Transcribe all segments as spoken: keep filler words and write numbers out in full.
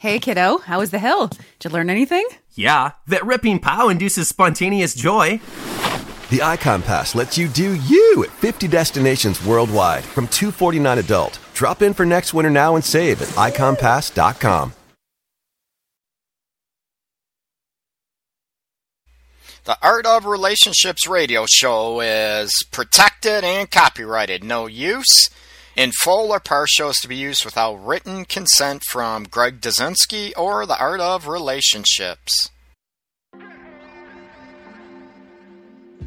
Hey, kiddo, how was the hill? Did you learn anything? Yeah, that ripping pow induces spontaneous joy. The Ikon Pass lets you do you at fifty destinations worldwide from two forty-nine adult. Drop in for next winter now and save at ikon pass dot com. The Art of Relationships radio show is protected and copyrighted. No use in full or partial is to be used without written consent from Greg Duszynski or The Art of Relationships.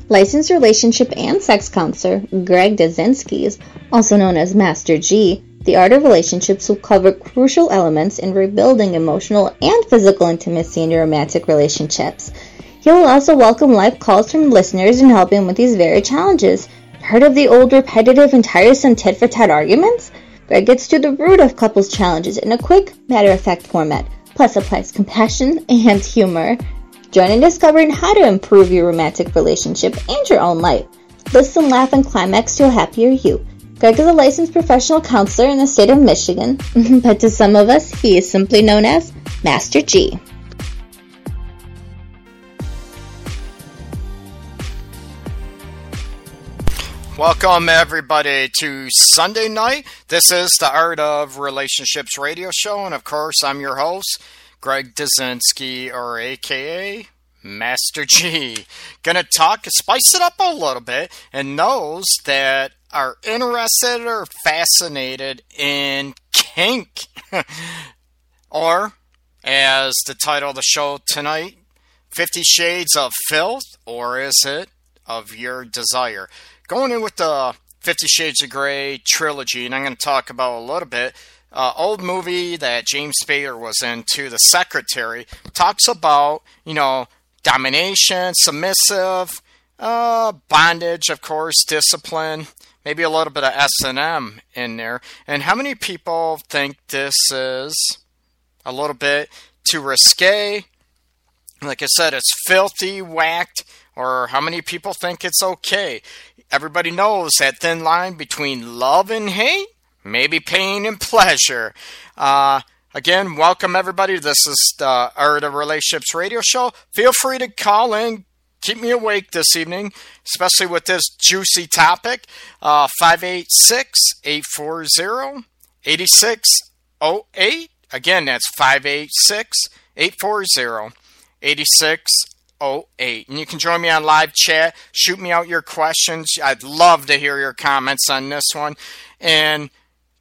Licensed relationship and sex counselor Greg Duszynski, also known as Master G, The Art of Relationships will cover crucial elements in rebuilding emotional and physical intimacy in your romantic relationships. He will also welcome live calls from listeners in helping with these very challenges. Heard of the old repetitive and tiresome tit-for-tat arguments? Greg gets to the root of couples' challenges in a quick, matter-of-fact format, plus applies compassion and humor. Join in discovering how to improve your romantic relationship and your own life. Listen, laugh, and climax to a happier you. Greg is a licensed professional counselor in the state of Michigan, but to some of us, he is simply known as Master G. Welcome, everybody, to Sunday night. This is the Art of Relationships radio show, and of course, I'm your host, Greg Duszynski, or a k a. Master G. Gonna talk, spice it up a little bit, and those that are interested or fascinated in kink, or, as the title of the show tonight, Fifty Shades of Filth, or is it of Your Desire? Going in with the Fifty Shades of Grey trilogy, and I'm going to talk about a little bit. Uh, old movie that James Spader was into, The Secretary, talks about, you know, domination, submissive, uh, bondage, of course, discipline, maybe a little bit of S and M in there. And how many people think this is a little bit too risque? Like I said, it's filthy, whacked, or how many people think it's okay? Everybody knows that thin line between love and hate, maybe pain and pleasure. Uh, again, welcome everybody. This is the Art of Relationships radio show. Feel free to call in. Keep me awake this evening, especially with this juicy topic. Uh, five eight six, eight four zero, eight six zero eight. Again, that's five eight six, eight four zero, eight six zero eight. oh eight. And you can join me on live chat. Shoot me out your questions. I'd love to hear your comments on this one. And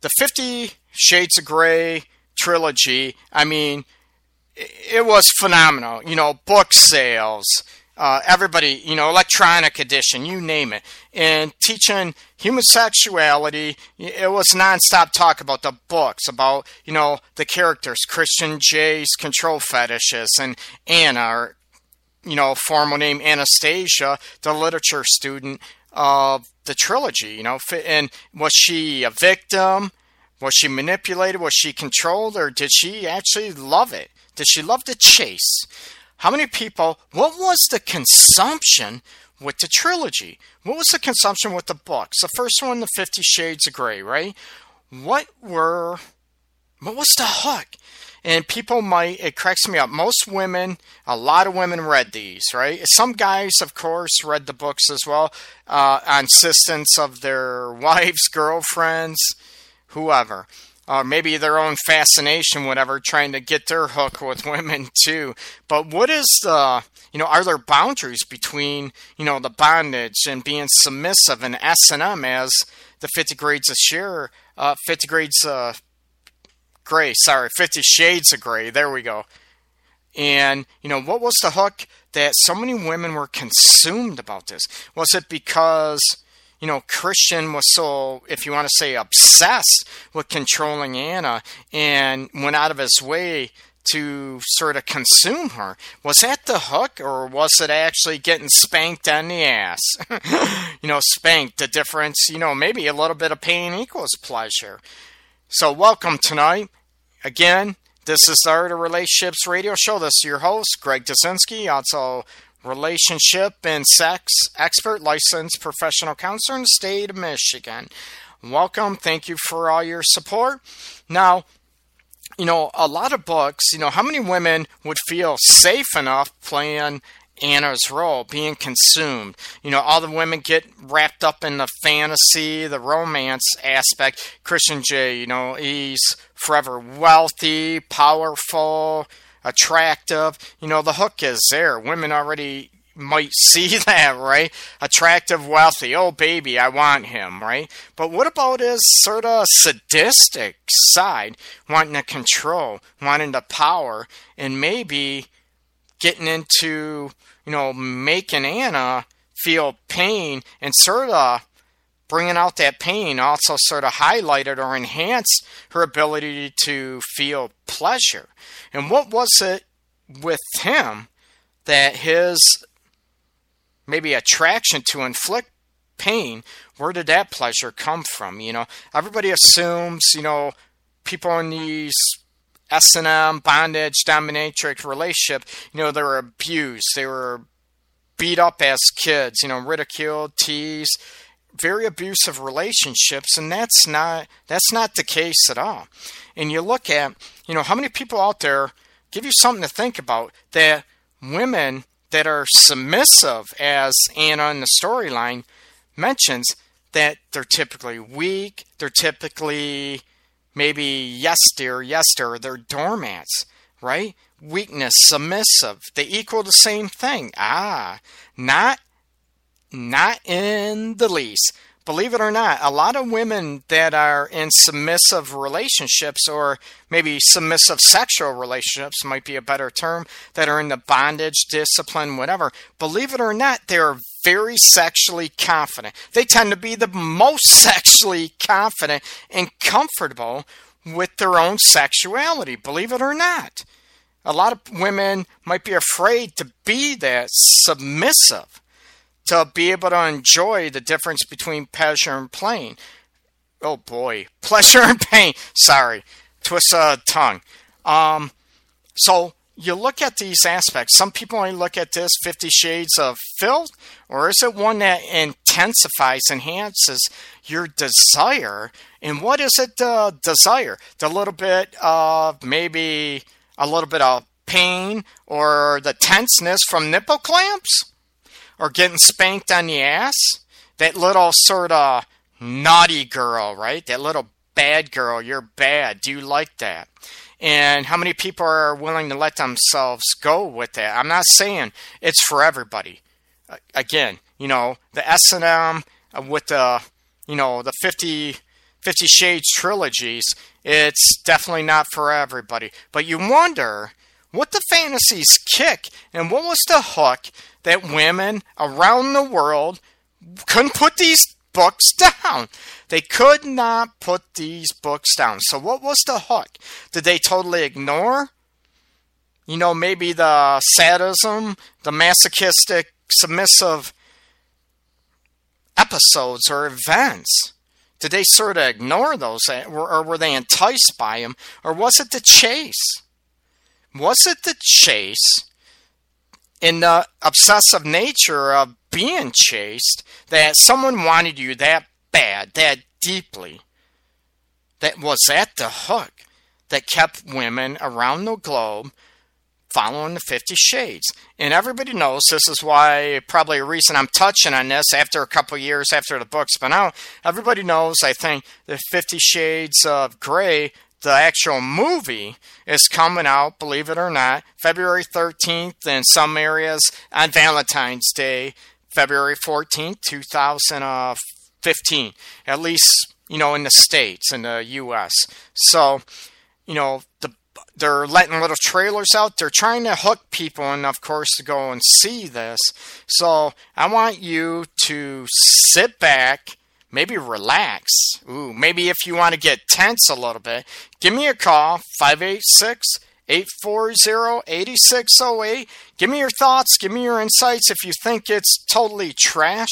the Fifty Shades of Grey trilogy, I mean, it was phenomenal. You know, book sales, uh, everybody, you know, electronic edition, you name it. And teaching human sexuality, it was nonstop talk about the books, about, you know, the characters, Christian Grey's control fetishes, and Anna, or you know, formal name Anastasia, the literature student of the trilogy, you know, and was she a victim? Was she manipulated? Was she controlled? Or did she actually love it? Did she love the chase? How many people, what was the consumption with the trilogy? What was the consumption with the books? The first one, the Fifty Shades of Grey, right? What were, what was the hook? And people might, it cracks me up, most women, a lot of women read these, right? Some guys, of course, read the books as well, uh, on insistence of their wives, girlfriends, whoever. Or uh, maybe their own fascination, whatever, trying to get their hook with women too. But what is the, you know, are there boundaries between, you know, the bondage and being submissive and S and M as the fifty grades of share, uh, fifty grades uh Grey, sorry, Fifty Shades of Grey, there we go. And, you know, what was the hook that so many women were consumed about this? Was it because, you know, Christian was so, if you want to say, obsessed with controlling Anna and went out of his way to sort of consume her? Was that the hook, or was it actually getting spanked on the ass? You know, spanked, the difference, you know, maybe a little bit of pain equals pleasure. So welcome tonight. Again, this is the Art of Relationships radio show. This is your host, Greg Duszynski, also relationship and sex expert, licensed professional counselor in the state of Michigan. Welcome. Thank you for all your support. Now, you know, a lot of books, you know, how many women would feel safe enough playing Anna's role, being consumed? You know, all the women get wrapped up in the fantasy, the romance aspect. Christian J, you know, he's forever wealthy, powerful, attractive. You know, the hook is there. Women already might see that, right? Attractive, wealthy. Oh, baby, I want him, right? But what about his sort of sadistic side, wanting to control, wanting the power, and maybe getting into, you know, making Anna feel pain and sort of bringing out that pain also sort of highlighted or enhanced her ability to feel pleasure. And what was it with him that his maybe attraction to inflict pain, where did that pleasure come from? You know, everybody assumes, you know, people in these S and M, bondage, dominatrix relationship, you know, they were abused. They were beat up as kids, you know, ridiculed, teased, very abusive relationships. And that's not, that's not the case at all. And you look at, you know, how many people out there, give you something to think about, that women that are submissive, as Anna in the storyline mentions, that they're typically weak, they're typically maybe yes dear, yes dear, they're doormats, right? Weakness, submissive, they equal the same thing. Ah, not, not in the least. Believe it or not, a lot of women that are in submissive relationships, or maybe submissive sexual relationships might be a better term, that are in the bondage, discipline, whatever, believe it or not, they're very sexually confident. They tend to be the most sexually confident and comfortable with their own sexuality, believe it or not. A lot of women might be afraid to be that submissive, to be able to enjoy the difference between pleasure and pain. Oh boy, pleasure and pain. Sorry, twist a tongue. Um, so you look at these aspects. Some people only look at this Fifty Shades of Filth, or is it one that intensifies, enhances your desire? And what is it, the desire? The little bit of maybe a little bit of pain, or the tenseness from nipple clamps? Or getting spanked on the ass? That little sort of naughty girl, right? That little bad girl. You're bad. Do you like that? And how many people are willing to let themselves go with that? I'm not saying it's for everybody. Again, you know, the S and M with the, you know, the fifty, fifty Shades trilogies, it's definitely not for everybody. But you wonder what the fantasies kick and what was the hook that women around the world couldn't put these books down. They could not put these books down. So what was the hook? Did they totally ignore, you know, maybe the sadism, the masochistic, submissive episodes or events? Did they sort of ignore those, or were they enticed by them? Or was it the chase? Was it the chase in the obsessive nature of being chased, that someone wanted you that bad, that deeply? That was that the hook that kept women around the globe following the Fifty Shades? And everybody knows this is why, probably a reason I'm touching on this after a couple of years after the book's been out. Everybody knows, I think, the Fifty Shades of Grey, the actual movie, is coming out, believe it or not, February thirteenth, in some areas on Valentine's Day, February fourteenth, two thousand fifteen, at least, you know, in the States, in the U S. So, you know, the, they're letting little trailers out. They're trying to hook people, and of course, to go and see this. So I want you to sit back, maybe relax. Ooh, maybe if you want to get tense a little bit, give me a call, five eight six, eight four zero, eight six zero eight. Give me your thoughts. Give me your insights. If you think it's totally trash,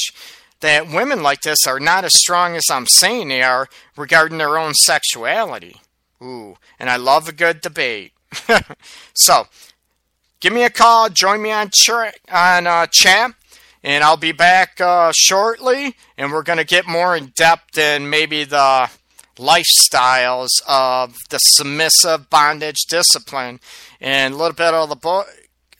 that women like this are not as strong as I'm saying they are regarding their own sexuality. Ooh, and I love a good debate. So, give me a call. Join me on, tra- on uh, chat. And I'll be back uh, shortly, and we're going to get more in depth in maybe the lifestyles of the submissive bondage discipline, and a little bit of the book,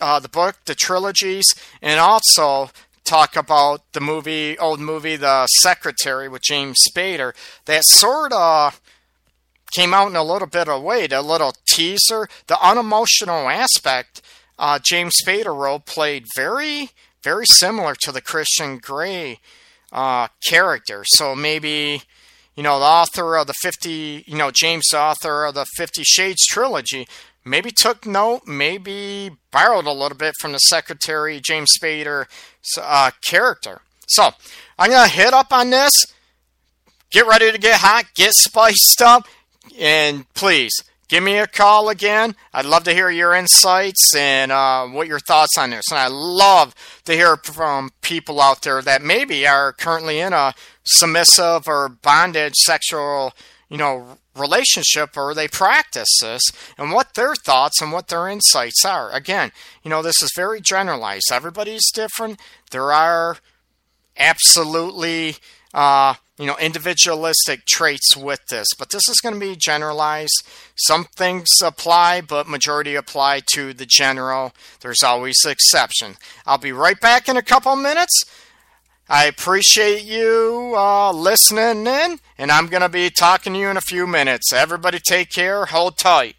uh, the book, the trilogies, and also talk about the movie, old movie, The Secretary with James Spader. That sort of came out in a little bit of a way, the little teaser, the unemotional aspect. Uh, James Spader role played very, very similar to the Christian Grey uh, character. So maybe, you know, the author of the fifty, you know, James, the author of the Fifty Shades trilogy, maybe took note, maybe borrowed a little bit from the Secretary, James Spader uh, character. So I'm going to hit up on this. Get ready to get hot, get spiced up, and please give me a call again. I'd love to hear your insights and uh, what your thoughts on this. And I love to hear from people out there that maybe are currently in a submissive or bondage sexual, you know, relationship, or they practice this, and what their thoughts and what their insights are. Again, you know, this is very generalized. Everybody's different. There are absolutely, uh, you know, individualistic traits with this, but this is going to be generalized. Some things apply, but majority apply to the general. There's always an exception. I'll be right back in a couple minutes. I appreciate you uh, listening in, and I'm going to be talking to you in a few minutes. Everybody take care. Hold tight.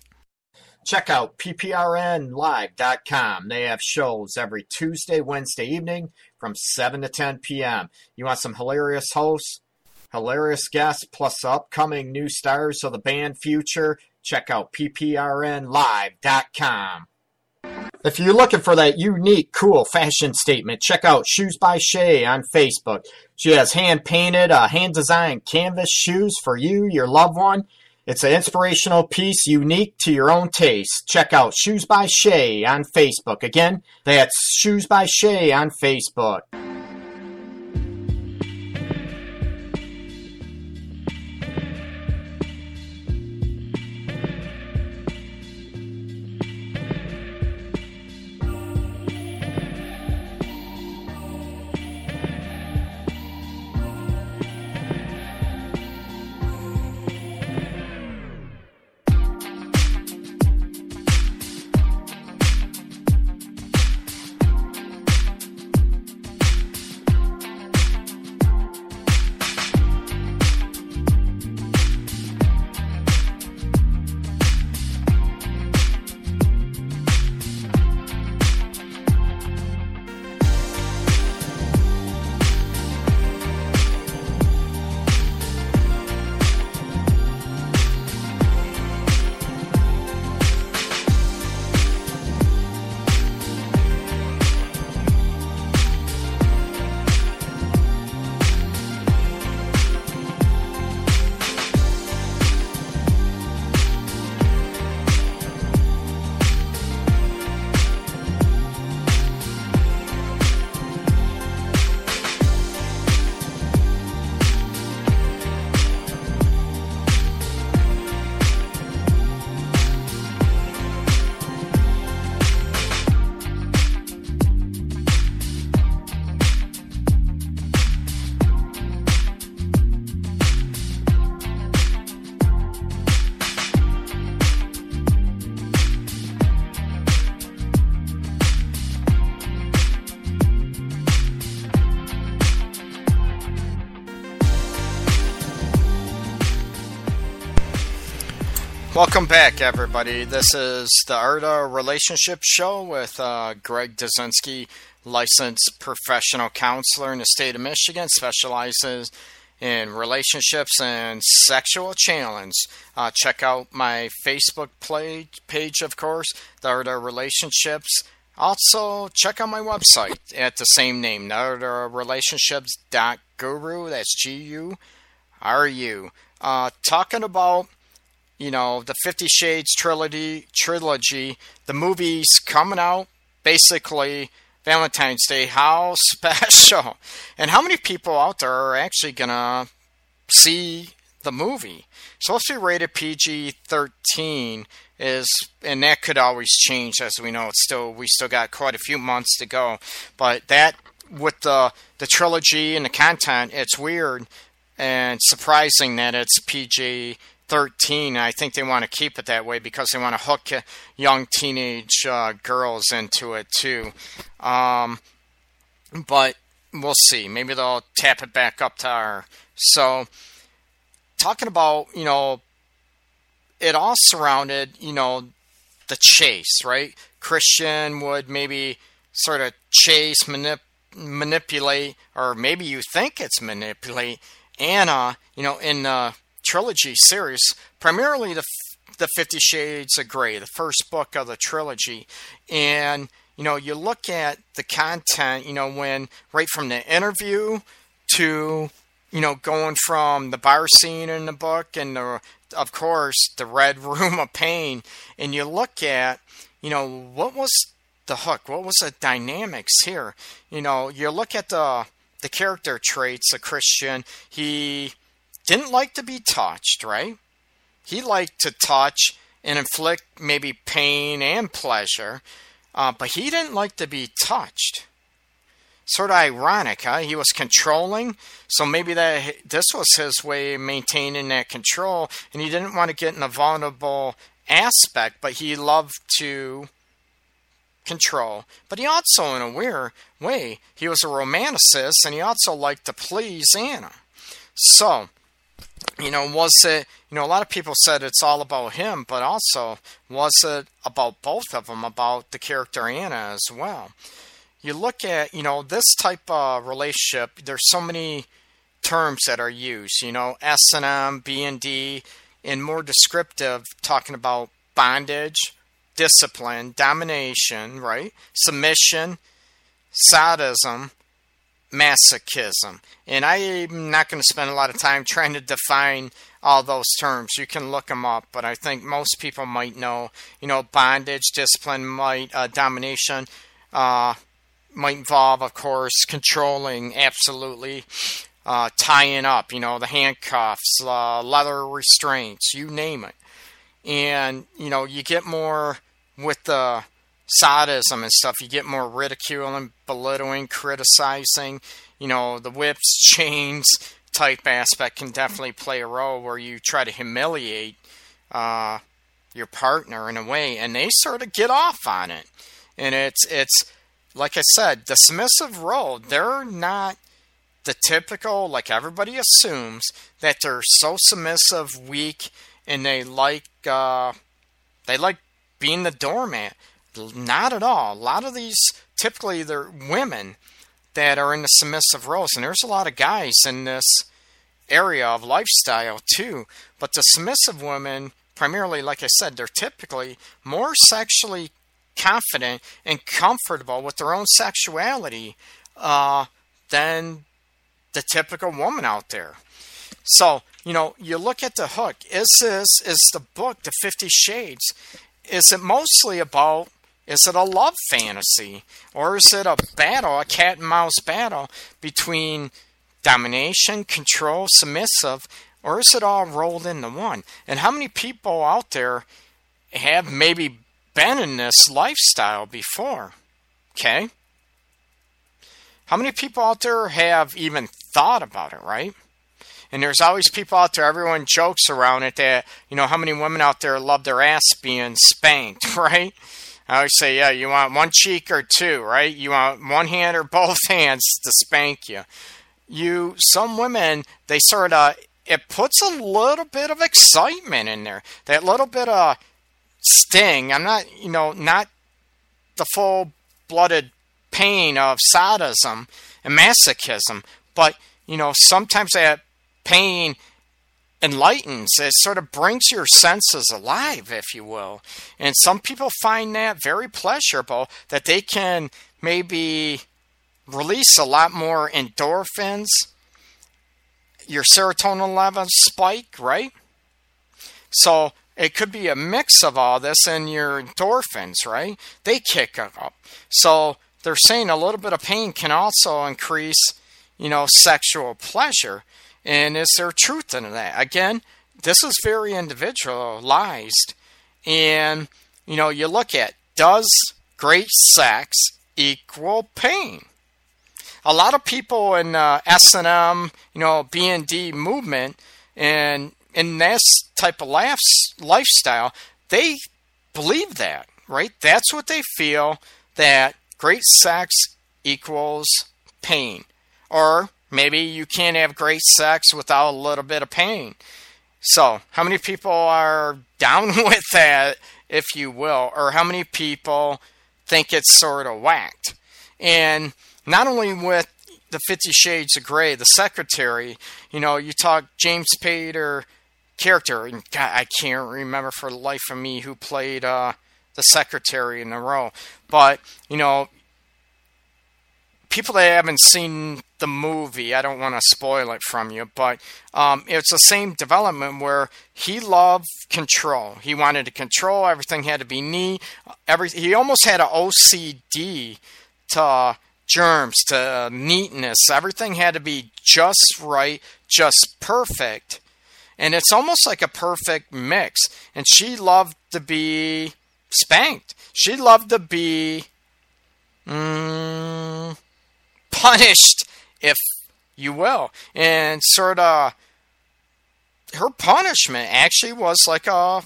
Check out P P R N live dot com. They have shows every Tuesday, Wednesday evening from seven to ten p.m. You want some hilarious hosts, hilarious guests, plus upcoming new stars of the band Future? Check out P P R N live dot com. If you're looking for that unique, cool fashion statement, check out Shoes by Shea on Facebook. She has hand-painted, uh, hand-designed canvas shoes for you, your loved one. It's an inspirational piece unique to your own taste. Check out Shoes by Shea on Facebook. Again, that's Shoes by Shea on Facebook. Welcome back, everybody. This is the Art of Relationships show with uh, Greg Duszynski, licensed professional counselor in the state of Michigan, specializes in relationships and sexual challenge. Uh, check out my Facebook play, page, of course, the Art of Relationships. Also, check out my website at the same name, the Art of Relationships dot guru. That's G U R U. Uh, talking about, you know, the Fifty Shades trilogy, trilogy, the movies coming out basically Valentine's Day. How special. And how many people out there are actually going to see the movie? So it's rated P G thirteen, is, and that could always change, as we know. It's still, we still got quite a few months to go. But that, with the, the trilogy and the content, it's weird. and it's surprising that it's P G thirteen. I think they want to keep it that way because they want to hook young teenage uh, girls into it too. Um, but we'll see. Maybe they'll tap it back up to R. So talking about, you know, it all surrounded, you know, the chase, right? Christian would maybe sort of chase, manip- manipulate, or maybe you think it's manipulate Anna, you know, in the trilogy series, primarily the the Fifty Shades of Grey, the first book of the trilogy. And, you know, you look at the content, you know, when right from the interview to, you know, going from the bar scene in the book and, the, of course, the Red Room of Pain, and you look at, you know, what was the hook? What was the dynamics here? You know, you look at the the character traits of Christian. He didn't like to be touched, right? He liked to touch and inflict maybe pain and pleasure, uh, but he didn't like to be touched. Sort of ironic, huh? He was controlling, so maybe that this was his way of maintaining that control, and he didn't want to get in a vulnerable aspect, but he loved to control. But he also, in a weird way, he was a romanticist, and he also liked to please Anna. So, you know, was it, you know, a lot of people said it's all about him, but also, was it about both of them, about the character Anna as well? You look at, you know, this type of relationship, there's so many terms that are used, you know, S and M, B and D, and more descriptive, talking about bondage, discipline, domination, right? Submission, sadism, masochism. And I'm not going to spend a lot of time trying to define all those terms. You can look them up, but I think most people might know, you know, bondage, discipline, might uh, domination, uh, might involve, of course, controlling, absolutely, uh, tying up, you know, the handcuffs, uh, leather restraints, you name it. And, you know, you get more with the sadism and stuff. You get more ridiculing, belittling, criticizing. You know, the whips, chains type aspect can definitely play a role where you try to humiliate uh, your partner in a way, and they sort of get off on it. And it's, it's like I said, the submissive role, they're not the typical, like everybody assumes, that they're so submissive, weak, and they like uh, they like being the doormat. Not at all. A lot of these, typically they're women that are in the submissive roles, and there's a lot of guys in this area of lifestyle too. But the submissive women, primarily, like I said, they're typically more sexually confident and comfortable with their own sexuality uh, than the typical woman out there. So, you know, you look at the hook. Is this, is the book, The Fifty Shades, is it mostly about, is it a love fantasy? Or is it a battle, a cat and mouse battle between domination, control, submissive, or is it all rolled into one? And how many people out there have maybe been in this lifestyle before? Okay? How many people out there have even thought about it, right? And there's always people out there, everyone jokes around it that, you know, how many women out there love their ass being spanked, right? I always say, yeah, you want one cheek or two, right? You want one hand or both hands to spank you. You, some women, they sort of, it puts a little bit of excitement in there. That little bit of sting. I'm not, you know, not the full-blooded pain of sadism and masochism, but, you know, sometimes that pain enlightens. It sort of brings your senses alive, if you will. And some people find that very pleasurable, that they can maybe release a lot more endorphins. Your serotonin levels spike, right? So it could be a mix of all this and your endorphins, right? They kick up. So they're saying a little bit of pain can also increase, you know, sexual pleasure. And is there truth in that? Again, this is very individualized. And, you know, you look at, does great sex equal pain? a lot of people in uh, S and M, you know, B and D movement, and in this type of life's, lifestyle, they believe that, right? That's what they feel, that great sex equals pain. Or maybe you can't have great sex without a little bit of pain. So how many people are down with that, if you will, or how many people think it's sort of whacked? And not only with the Fifty Shades of Grey, The Secretary, you know, you talk James Spader character, and God, I can't remember for the life of me who played uh, The Secretary in the role, but, you know, people that haven't seen the movie, I don't want to spoil it from you, but um, it's the same development where he loved control. He wanted to control. Everything had to be neat. Every, he almost had an O C D to germs, to neatness. Everything had to be just right, just perfect. And it's almost like a perfect mix. And she loved to be spanked. She loved to be... Mm, punished, if you will. And sort of her punishment actually was like a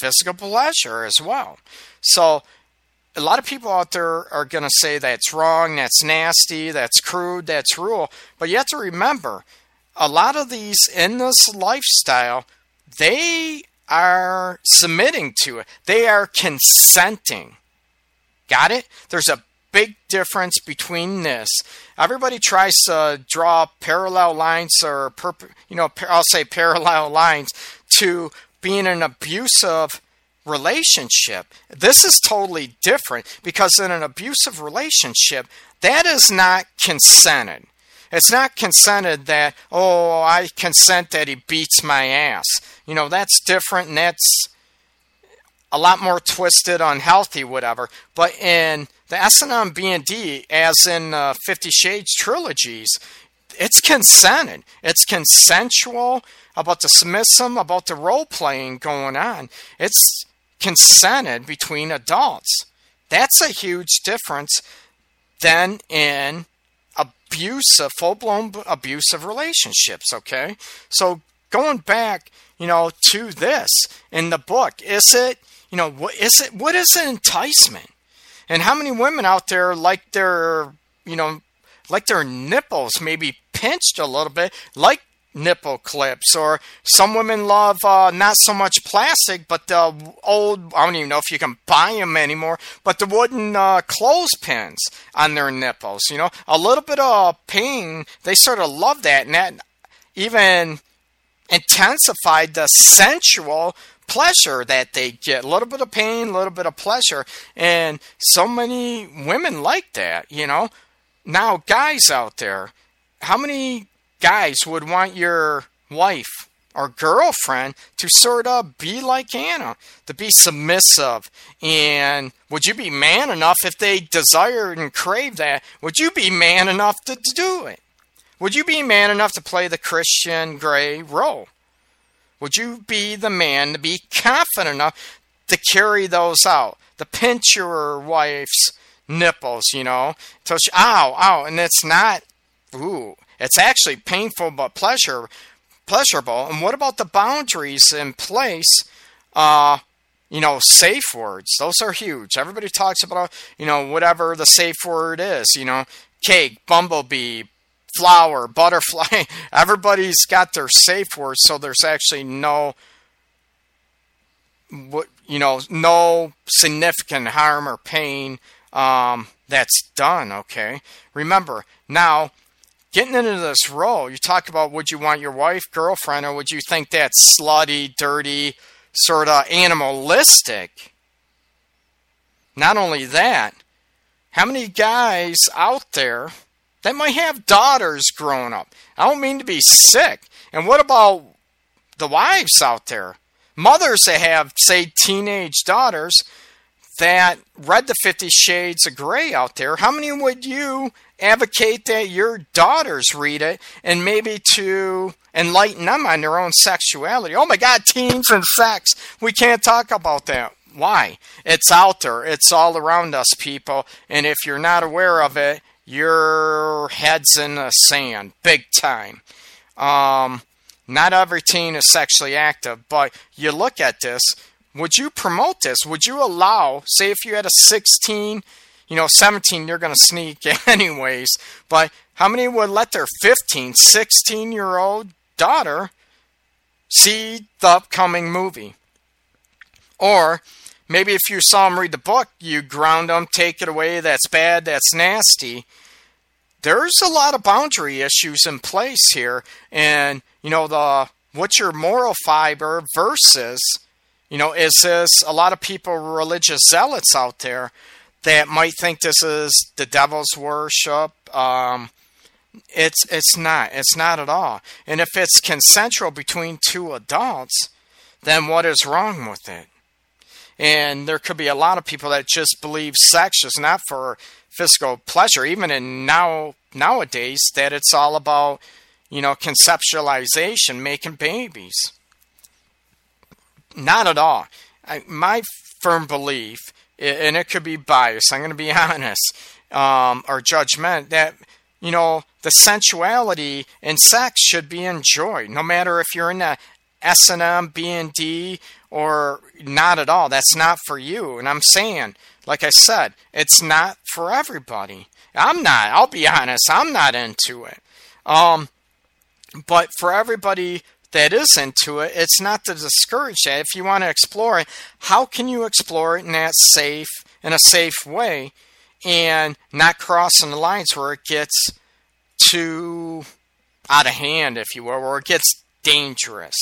physical pleasure as well. So a lot of people out there are going to say that's wrong, that's nasty, that's crude, that's cruel. But you have to remember, a lot of these in this lifestyle, they are submitting to it. They are consenting. Got it? There's a big difference between this. Everybody tries to draw parallel lines, or perp- you know, I'll say parallel lines to being an abusive relationship. This is totally different, because in an abusive relationship, that is not consented. It's not consented that, oh, I consent that he beats my ass. You know, that's different, and that's a lot more twisted, unhealthy, whatever. But in the S and M B and D, as in uh, Fifty Shades trilogies, it's consented. It's consensual about the submissive, about the role-playing going on. It's consented between adults. That's a huge difference than in abusive, full-blown abusive relationships, okay? So going back, you know, to this in the book, is it... You know, what is it? What is an enticement? And how many women out there like their, you know, like their nipples maybe pinched a little bit, like nipple clips? Or some women love uh, not so much plastic, but the old, I don't even know if you can buy them anymore, but the wooden uh, clothespins on their nipples. You know, a little bit of pain, they sort of love that, and that even intensified the sensual pleasure that they get. A little bit of pain, a little bit of pleasure, and so many women like that, you know. Now, guys out there, how many guys would want your wife or girlfriend to sort of be like Anna, to be submissive? And would you be man enough, if they desired and craved that, would you be man enough to do it? Would you be man enough to play the Christian Grey role? Would you be the man to be confident enough to carry those out? To pinch your wife's nipples, you know? So she, ow, ow, and it's not, ooh, it's actually painful but pleasure, pleasurable. And what about the boundaries in place? Uh, you know, safe words, those are huge. Everybody talks about, you know, whatever the safe word is, you know, cake, bumblebee, flower, butterfly. Everybody's got their safe words, so there's actually no, you know, no significant harm or pain um, that's done, okay? Remember, now, getting into this role, you talk about, would you want your wife, girlfriend, or would you think that's slutty, dirty, sort of animalistic? Not only that, how many guys out there that might have daughters growing up? I don't mean to be sick. And what about the wives out there? Mothers that have, say, teenage daughters that read the Fifty Shades of Grey out there. How many would you advocate that your daughters read it, and maybe to enlighten them on their own sexuality? Oh my God, teens and sex. We can't talk about that. Why? It's out there. It's all around us, people. And if you're not aware of it, your head's in the sand, big time. Um, not every teen is sexually active, but you look at this, would you promote this? Would you allow, say if you had a sixteen, you know, seventeen, you're going to sneak anyways, but how many would let their fifteen, sixteen-year-old daughter see the upcoming movie? Or maybe if you saw them read the book, you ground them, take it away, that's bad, that's nasty. There's a lot of boundary issues in place here. And, you know, the what's your moral fiber versus, you know, is this a lot of people, religious zealots out there that might think this is the devil's worship. Um, it's it's not. It's not at all. And if it's consensual between two adults, then what is wrong with it? And there could be a lot of people that just believe sex is not for physical pleasure, even in now nowadays, that it's all about, you know, conceptualization, making babies. Not at all. I, my firm belief, and it could be biased, I'm going to be honest, um, or judgment, that, you know, the sensuality in sex should be enjoyed, no matter if you're in the S and M, B and D, or not at all. That's not for you. And I'm saying, like I said, it's not for everybody. I'm not. I'll be honest. I'm not into it. Um, but for everybody that is into it, it's not to discourage that. If you want to explore it, how can you explore it in that safe, in a safe way, and not crossing the lines where it gets too out of hand, if you will, or it gets dangerous?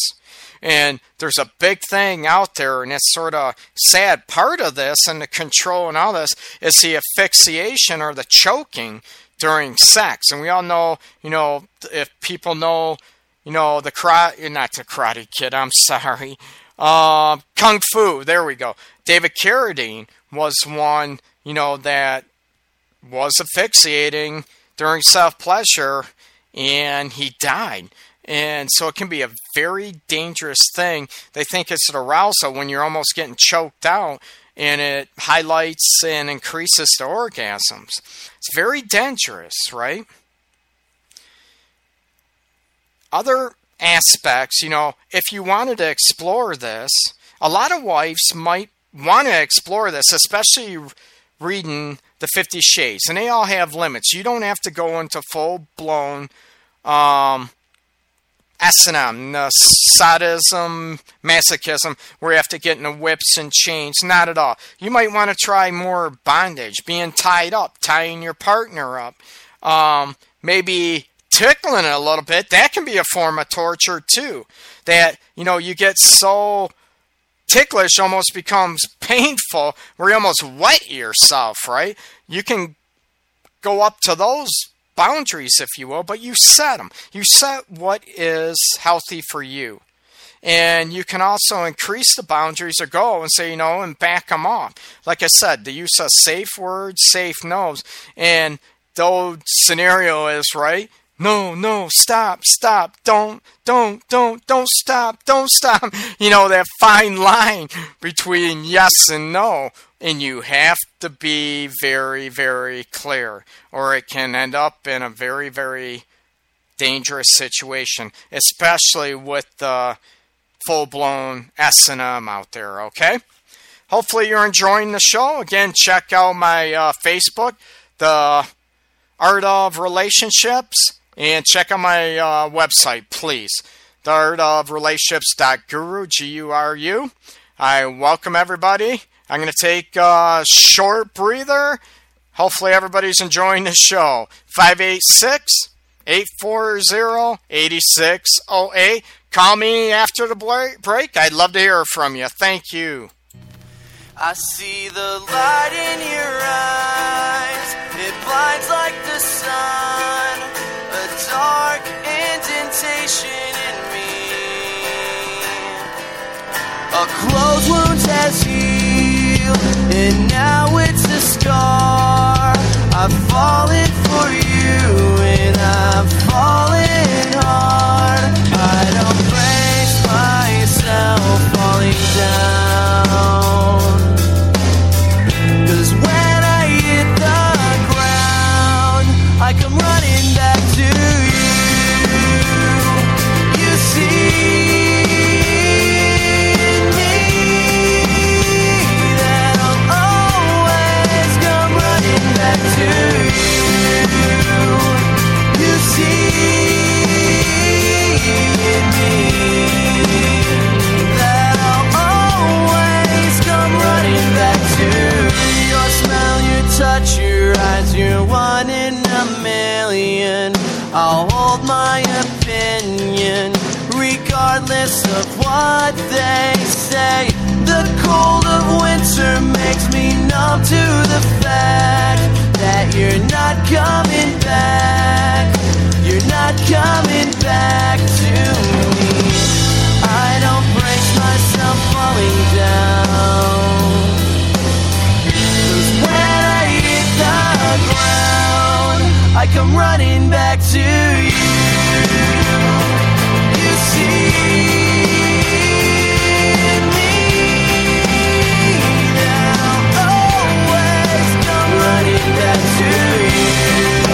And there's a big thing out there, and it's sort of sad part of this, and the control and all this, is the asphyxiation or the choking during sex. And we all know, you know, if people know, you know, the karate, not the Karate Kid, I'm sorry, uh, Kung Fu, there we go. David Carradine was one, you know, that was asphyxiating during self-pleasure, and he died. And so it can be a very dangerous thing. They think it's an arousal when you're almost getting choked out, and it highlights and increases the orgasms. It's very dangerous, right? Other aspects, you know, if you wanted to explore this, a lot of wives might want to explore this, especially reading the Fifty Shades. And they all have limits. You don't have to go into full-blown um S and M, the sadism, masochism, where you have to get into whips and chains. Not at all. You might want to try more bondage, being tied up, tying your partner up, um, maybe tickling it a little bit. That can be a form of torture too. That, you know, you get so ticklish, almost becomes painful, where you almost wet yourself, right? You can go up to those boundaries, if you will, but you set them. You set what is healthy for you. And you can also increase the boundaries or go and say, you know, and back them off. Like I said, the use of safe words, safe no's. And the old scenario is, right? No, no, stop, stop, don't, don't, don't, don't stop, don't stop. You know, that fine line between yes and no. And you have to be very, very clear, or it can end up in a very, very dangerous situation, especially with the full-blown S and M out there, okay? Hopefully you're enjoying the show. Again, check out my uh, Facebook, The Art of Relationships, and check out my uh, website, please, the art of relationships dot guru, G U R U. I welcome everybody. I'm going to take a short breather. Hopefully everybody's enjoying the show. five eight six, eight four zero, eight six zero eight. Call me after the break. I'd love to hear from you. Thank you. I see the light in your eyes. It blinds like the sun. A dark indentation in me. A closed wound has healed. And now it's a scar. I've fallen for you, and I'm falling hard. I don't brace myself falling down, 'cause when I hit the ground, Shut your eyes, you're one in a million. I'll hold my opinion, regardless of what they say. The cold of winter makes me numb to the fact that you're not coming back. You're not coming back to me. I don't brace myself falling down, 'cause when I hit the ground, I come running back to you. You see that to you.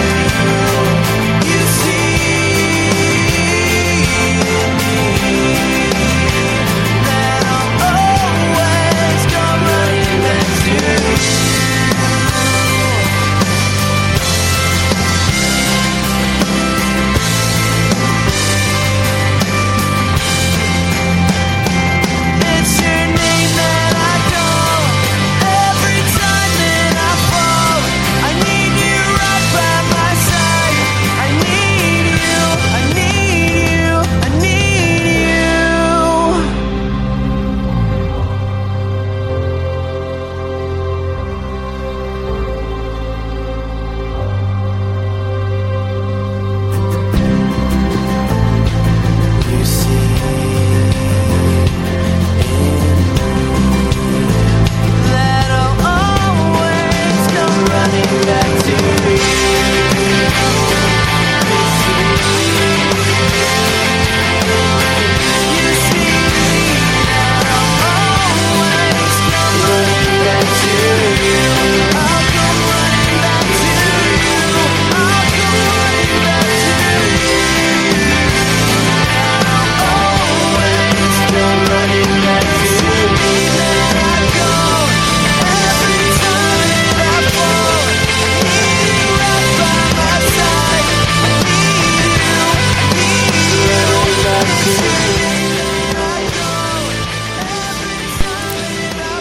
You see in me that I'll always come running back to you.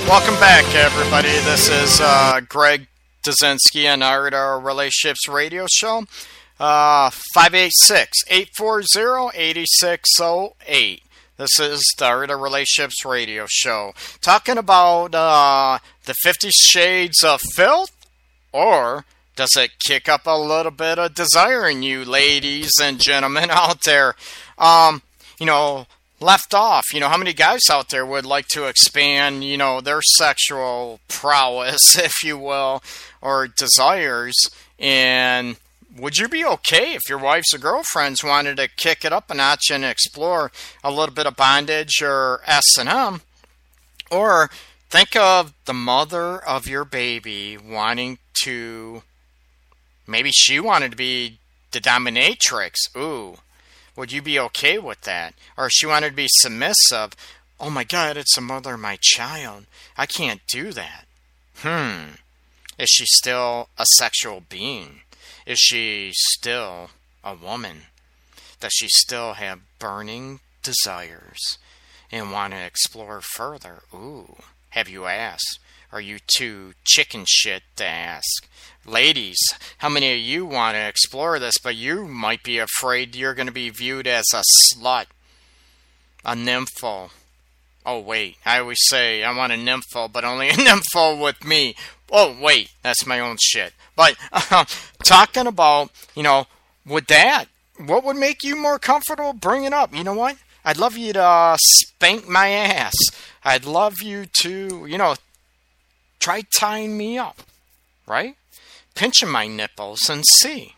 Welcome back, everybody. This is uh, Greg Duszynski on Art of Relationships radio show. Uh, five eight six, eight four zero, eight six zero eight. This is the Art of Relationships radio show. Talking about uh, the Fifty Shades of Filth? Or does it kick up a little bit of desire in you, ladies and gentlemen out there? Um, you know... Left off, you know, how many guys out there would like to expand, you know, their sexual prowess, if you will, or desires? And would you be okay if your wives or girlfriends wanted to kick it up a notch and explore a little bit of bondage or S and M? Or think of the mother of your baby wanting to, maybe she wanted to be the dominatrix. Ooh. Would you be okay with that? Or if she wanted to be submissive, oh my God, it's the mother of my child. I can't do that. Hmm. Is she still a sexual being? Is she still a woman? Does she still have burning desires and want to explore further? Ooh. Have you asked? Are you too chicken shit to ask? Ladies, how many of you want to explore this, but you might be afraid you're going to be viewed as a slut, a nympho. Oh, wait, I always say I want a nympho, but only a nympho with me. Oh, wait, that's my own shit. But uh, talking about, you know, with that, what would make you more comfortable bringing up? You know what? I'd love you to uh, spank my ass. I'd love you to, you know, try tying me up, right? Pinching my nipples and see.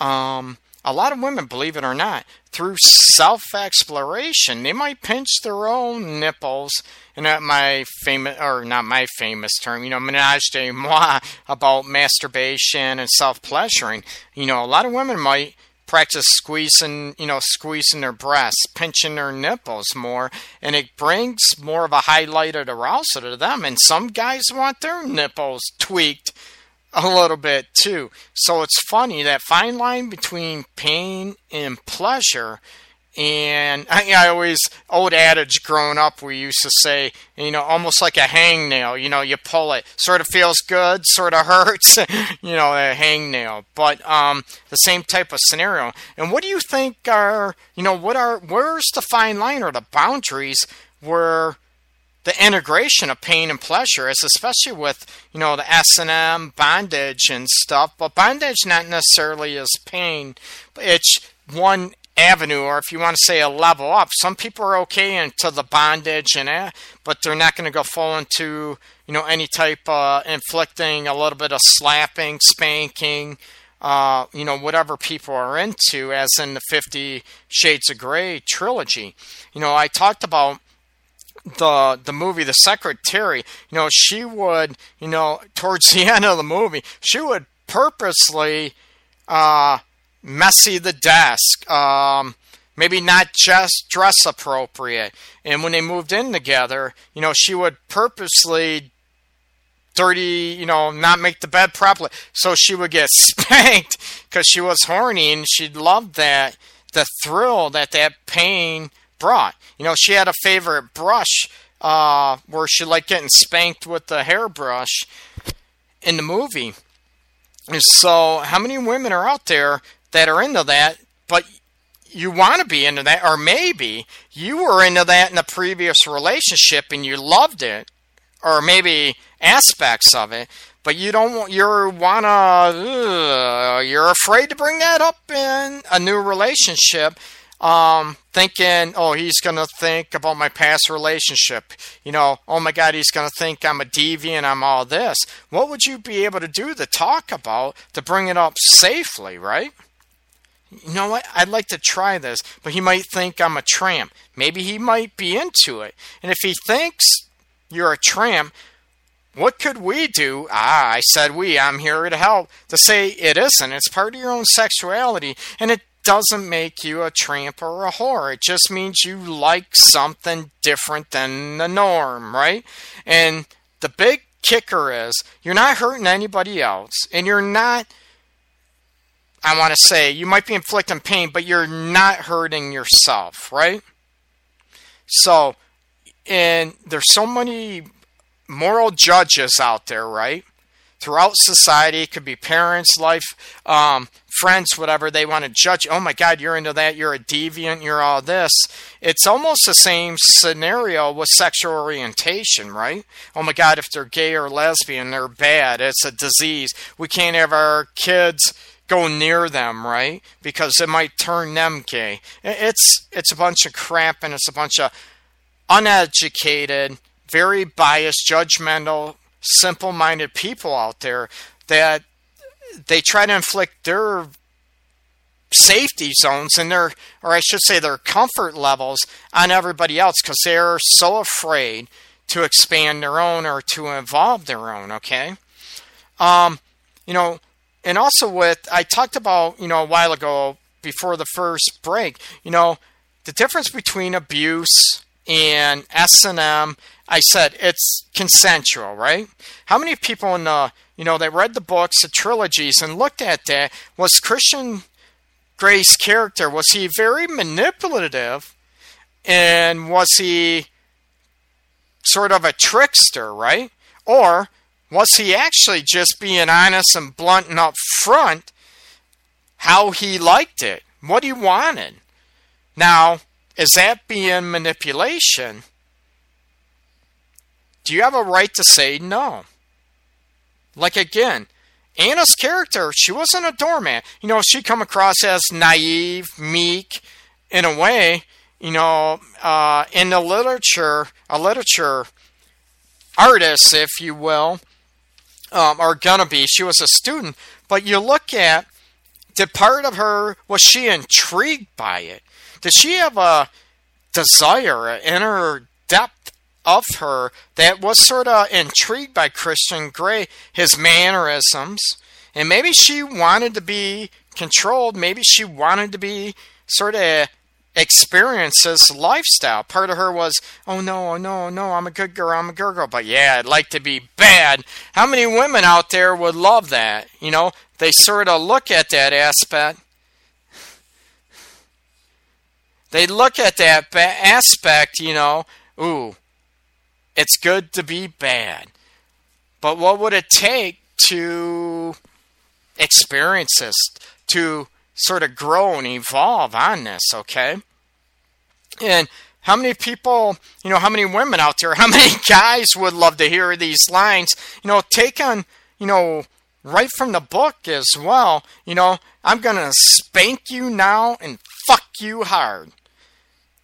Um, a lot of women, believe it or not, through self-exploration, they might pinch their own nipples. And at my famous, or not my famous term, you know, ménage de moi about masturbation and self-pleasuring. You know, a lot of women might practice squeezing, you know, squeezing their breasts, pinching their nipples more, and it brings more of a highlighted arousal to them. And some guys want their nipples tweaked a little bit too. So it's funny, that fine line between pain and pleasure And I, I always, old adage growing up, we used to say, you know, almost like a hangnail, you know, you pull it, sort of feels good, sort of hurts, you know, a hangnail. But um, the same type of scenario. And what do you think are, you know, what are, where's the fine line or the boundaries where the integration of pain and pleasure is, especially with, you know, the S and M, bondage and stuff. But bondage not necessarily is pain, but it's one avenue, or if you want to say a level up. Some people are okay into the bondage and that, but they're not going to go full into, you know, any type of inflicting, a little bit of slapping, spanking, uh, you know, whatever people are into, as in the Fifty Shades of Grey trilogy. You know, I talked about the the movie The Secretary. You know, she would, you know, towards the end of the movie, she would purposely uh messy the desk, um, maybe not just dress appropriate. And when they moved in together, you know, she would purposely dirty, you know, not make the bed properly. So she would get spanked because she was horny, and she loved that, the thrill that that pain brought. You know, she had a favorite brush uh, where she liked getting spanked with the hairbrush in the movie. And so how many women are out there that are into that, but you want to be into that? Or maybe you were into that in a previous relationship and you loved it, or maybe aspects of it, but you don't, you're wanna, ugh, you're afraid to bring that up in a new relationship, um, thinking, oh, he's gonna think about my past relationship, you know, oh my God, he's gonna think I'm a deviant, I'm all this. What would you be able to do to talk about, to bring it up safely, right? You know what, I'd like to try this, but he might think I'm a tramp. Maybe he might be into it. And if he thinks you're a tramp, what could we do? Ah, I said we, I'm here to help, to say it isn't. It's part of your own sexuality, and it doesn't make you a tramp or a whore. It just means you like something different than the norm, right? And the big kicker is, you're not hurting anybody else, and you're not, I want to say, you might be inflicting pain, but you're not hurting yourself, right? So, and there's so many moral judges out there, right? Throughout society, it could be parents, life, um, friends, whatever, they want to judge. Oh my God, you're into that, you're a deviant, you're all this. It's almost the same scenario with sexual orientation, right? Oh my God, if they're gay or lesbian, they're bad. It's a disease. We can't have our kids go near them, right? Because it might turn them gay. It's it's a bunch of crap, and it's a bunch of uneducated, very biased, judgmental, simple-minded people out there that they try to inflict their safety zones and their, or I should say their comfort levels on everybody else because they're so afraid to expand their own or to evolve their own, okay? Um, you know, and also with, I talked about, you know, a while ago before the first break, you know, the difference between abuse and S and M, I said it's consensual, right? How many people in the, you know, that read the books, the trilogies, and looked at that, was Christian Grey's character, was he very manipulative, and was he sort of a trickster, right? Or was he actually just being honest and blunt and up front how he liked it, what he wanted? Now, is that being manipulation? Do you have a right to say no? Like again, Anna's character, she wasn't a doormat. You know, she come across as naive, meek, in a way, you know, uh, in the literature, a literature artist, if you will, Um, are gonna be. She was a student, but you look at, did part of her, was she intrigued by it? Did she have a desire, an inner depth of her that was sort of intrigued by Christian Grey, his mannerisms? And maybe she wanted to be controlled. Maybe she wanted to be sort of experience this lifestyle. Part of her was, oh no, oh no, oh no, I'm a good girl, I'm a good girl, but yeah, I'd like to be bad. How many women out there would love that? You know, they sort of look at that aspect they look at that ba- aspect, you know, ooh, it's good to be bad. But what would it take to experience this, to sort of grow and evolve on this, okay? And how many people, you know, how many women out there, how many guys would love to hear these lines, you know, taken, you know, right from the book as well, you know, I'm going to spank you now and fuck you hard.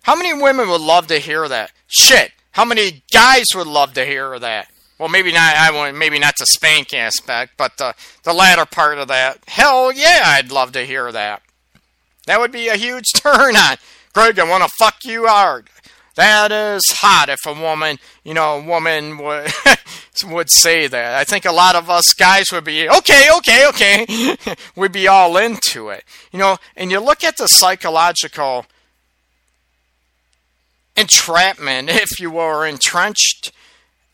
How many women would love to hear that? Shit, how many guys would love to hear that? Well, maybe not. I want maybe not the spank aspect, but the the latter part of that. Hell yeah, I'd love to hear that. That would be a huge turn on. Greg, I want to fuck you hard. That is hot. If a woman, you know, a woman would would say that, I think a lot of us guys would be okay, okay, okay. We'd be all into it, you know. And you look at the psychological entrapment, if you were entrenched.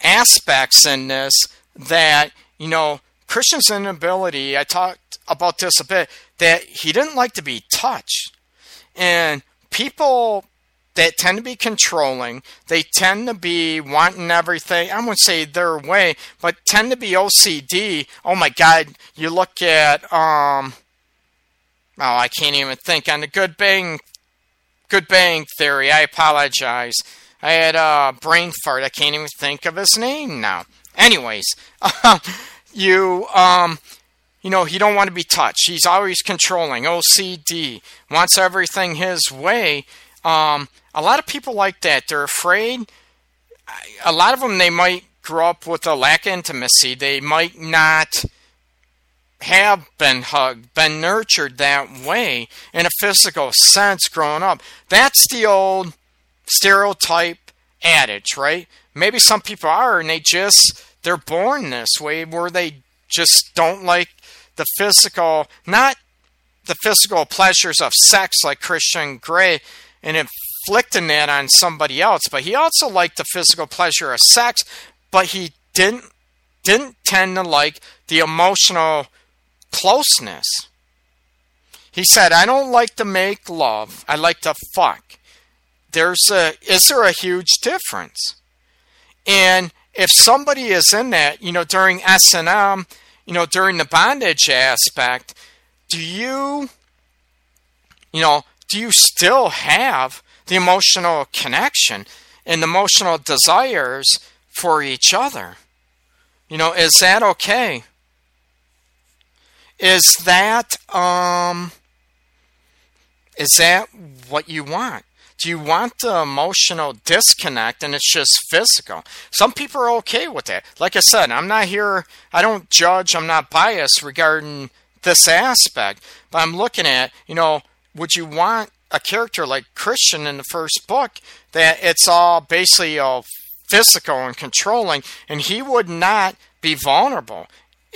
Aspects in this that, you know, Christian's inability, I talked about this a bit, that he didn't like to be touched. And people that tend to be controlling, they tend to be wanting everything, I wouldn't say their way, but tend to be O C D. Oh my God, you look at, um, oh, I can't even think, on the Good Bang, Good Bang Theory, I apologize. I had a brain fart. I can't even think of his name now. Anyways, um, you um, you know, he don't want to be touched. He's always controlling, O C D, wants everything his way. Um, a lot of people like that. They're afraid. A lot of them, they might grow up with a lack of intimacy. They might not have been hugged, been nurtured that way in a physical sense growing up. That's the old stereotype adage, right? Maybe some people are, and they just, they're born this way, where they just don't like the physical, not the physical pleasures of sex like Christian Grey and inflicting that on somebody else, but he also liked the physical pleasure of sex, but he didn't didn't tend to like the emotional closeness. He said, I don't like to make love, I like to fuck. There's a, is there a huge difference? And if somebody is in that, you know, during S and M, you know, during the bondage aspect, do you, you know, do you still have the emotional connection and emotional desires for each other? You know, is that okay? Is that, um, is that what you want? Do you want the emotional disconnect and it's just physical? Some people are okay with that. Like I said, I'm not here, I don't judge, I'm not biased regarding this aspect. But I'm looking at, you know, would you want a character like Christian in the first book that it's all basically all physical and controlling, and he would not be vulnerable?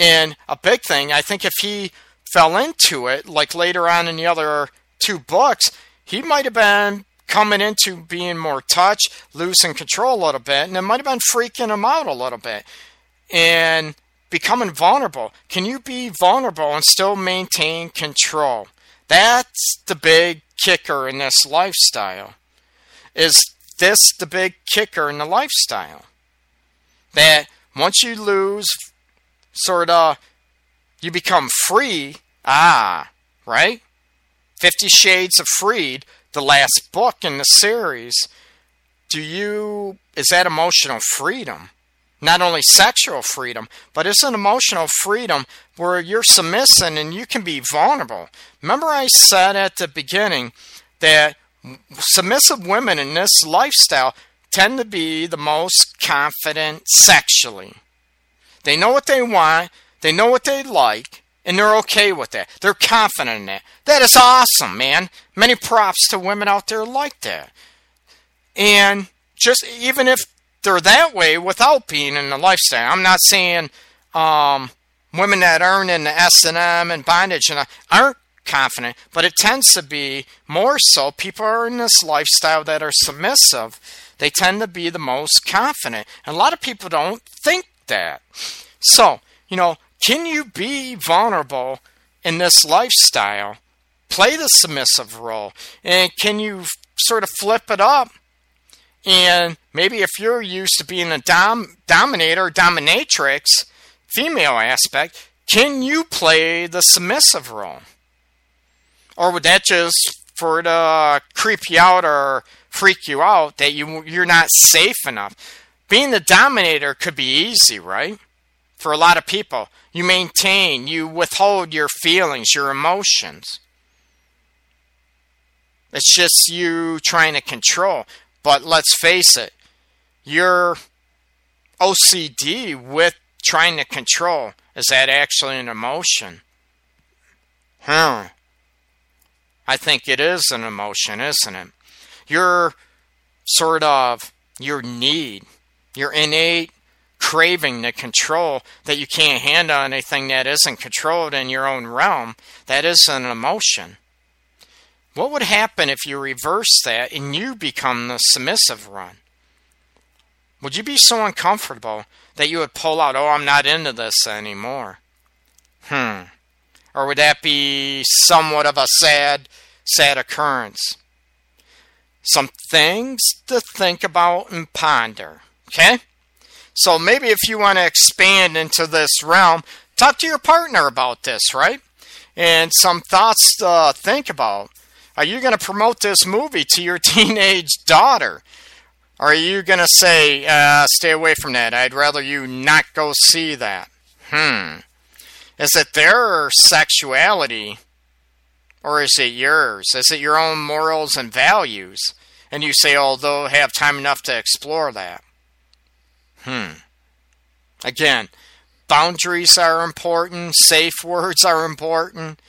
And a big thing, I think if he fell into it, like later on in the other two books, he might have been coming into being more touch, losing control a little bit, and it might have been freaking him out a little bit, and becoming vulnerable. Can you be vulnerable and still maintain control? That's the big kicker in this lifestyle. Is this the big kicker in the lifestyle? That once you lose, sort of, you become free, ah, right? Fifty Shades of Freed, the last book in the series, do you, is that emotional freedom? Not only sexual freedom, but it's an emotional freedom where you're submissive and you can be vulnerable. Remember I said at the beginning that submissive women in this lifestyle tend to be the most confident sexually. They know what they want, they know what they like, and they're okay with that. They're confident in that. That is awesome, man. Many props to women out there like that. And just even if they're that way without being in the lifestyle. I'm not saying um, women that aren't in the S and M and bondage and aren't confident. But it tends to be more so people are in this lifestyle that are submissive. They tend to be the most confident. And a lot of people don't think that. So, you know, can you be vulnerable in this lifestyle? Play the submissive role. And can you sort of flip it up. And maybe if you're used to being a dom, dominator, dominatrix, female aspect, can you play the submissive role? Or would that just for to creep you out or freak you out that you, you're not safe enough? Being the dominator could be easy, right? For a lot of people. You maintain, you withhold your feelings, your emotions. It's just you trying to control. But let's face it, your O C D with trying to control, is that actually an emotion? Huh. I think it is an emotion, isn't it? Your sort of, your need, your innate craving to control that you can't handle anything that isn't controlled in your own realm, that is an emotion. What would happen if you reverse that and you become the submissive one? Would you be so uncomfortable that you would pull out, oh, I'm not into this anymore? Hmm. Or would that be somewhat of a sad, sad occurrence? Some things to think about and ponder, okay? So maybe if you want to expand into this realm, talk to your partner about this, right? And some thoughts to think about. Are you going to promote this movie to your teenage daughter? Or are you going to say, uh, stay away from that. I'd rather you not go see that. Hmm. Is it their sexuality? Or is it yours? Is it your own morals and values? And you say, oh, they'll have time enough to explore that. Hmm. Again, boundaries are important. Safe words are important.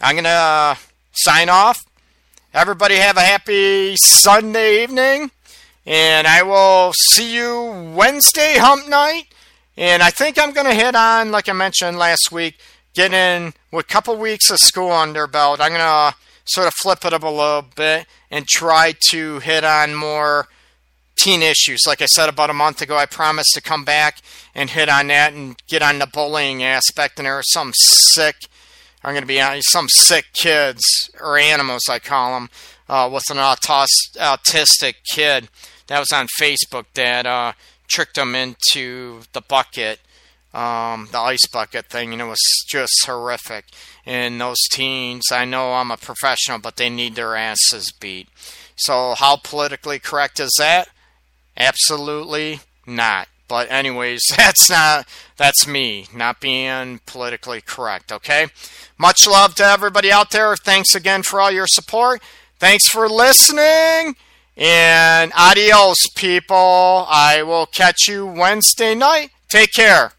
I'm going to... Uh, sign off. Everybody have a happy Sunday evening. And I will see you Wednesday hump night. And I think I'm going to hit on, like I mentioned last week, get in with a couple weeks of school under belt. I'm going to sort of flip it up a little bit and try to hit on more teen issues. Like I said about a month ago, I promised to come back and hit on that and get on the bullying aspect. And there was some sick I'm going to be honest, some sick kids, or animals I call them, uh, with an autos- autistic kid that was on Facebook that uh, tricked them into the bucket, um, the ice bucket thing, and it was just horrific. And those teens, I know I'm a professional, but they need their asses beat. So how politically correct is that? Absolutely not. But anyways, that's not, that's me, not being politically correct, okay? Much love to everybody out there. Thanks again for all your support. Thanks for listening. And adios, people. I will catch you Wednesday night. Take care.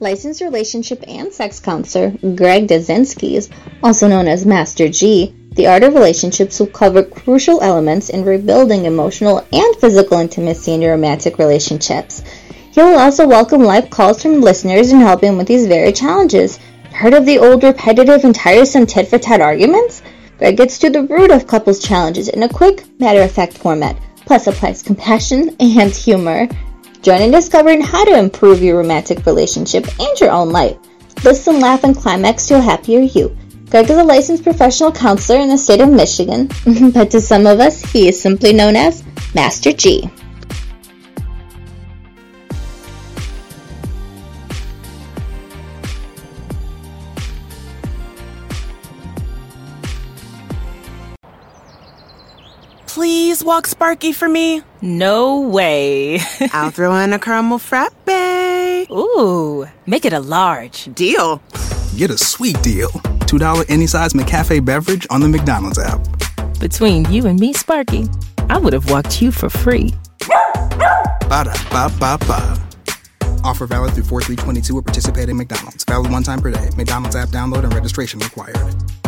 Licensed relationship and sex counselor Greg Duszynski, also known as Master G, The Art of Relationships will cover crucial elements in rebuilding emotional and physical intimacy in your romantic relationships. He will also welcome live calls from listeners in helping with these very challenges. Heard of the old repetitive and tiresome tit-for-tat arguments? Greg gets to the root of couples' challenges in a quick, matter-of-fact format, plus applies compassion and humor. Join in discovering how to improve your romantic relationship and your own life. Listen, laugh, and climax to a happier you. Greg is a licensed professional counselor in the state of Michigan, but to some of us, he is simply known as Master G. Please walk Sparky for me. No way. I'll throw in a caramel frappe. Ooh, make it a large. Deal. Get a sweet deal. two dollars any size McCafe beverage on the McDonald's app. Between you and me, Sparky, I would have walked you for free. Ba-da-ba-ba-ba. Offer valid through four three twenty-two or participate in McDonald's. Valid one time per day. McDonald's app download and registration required.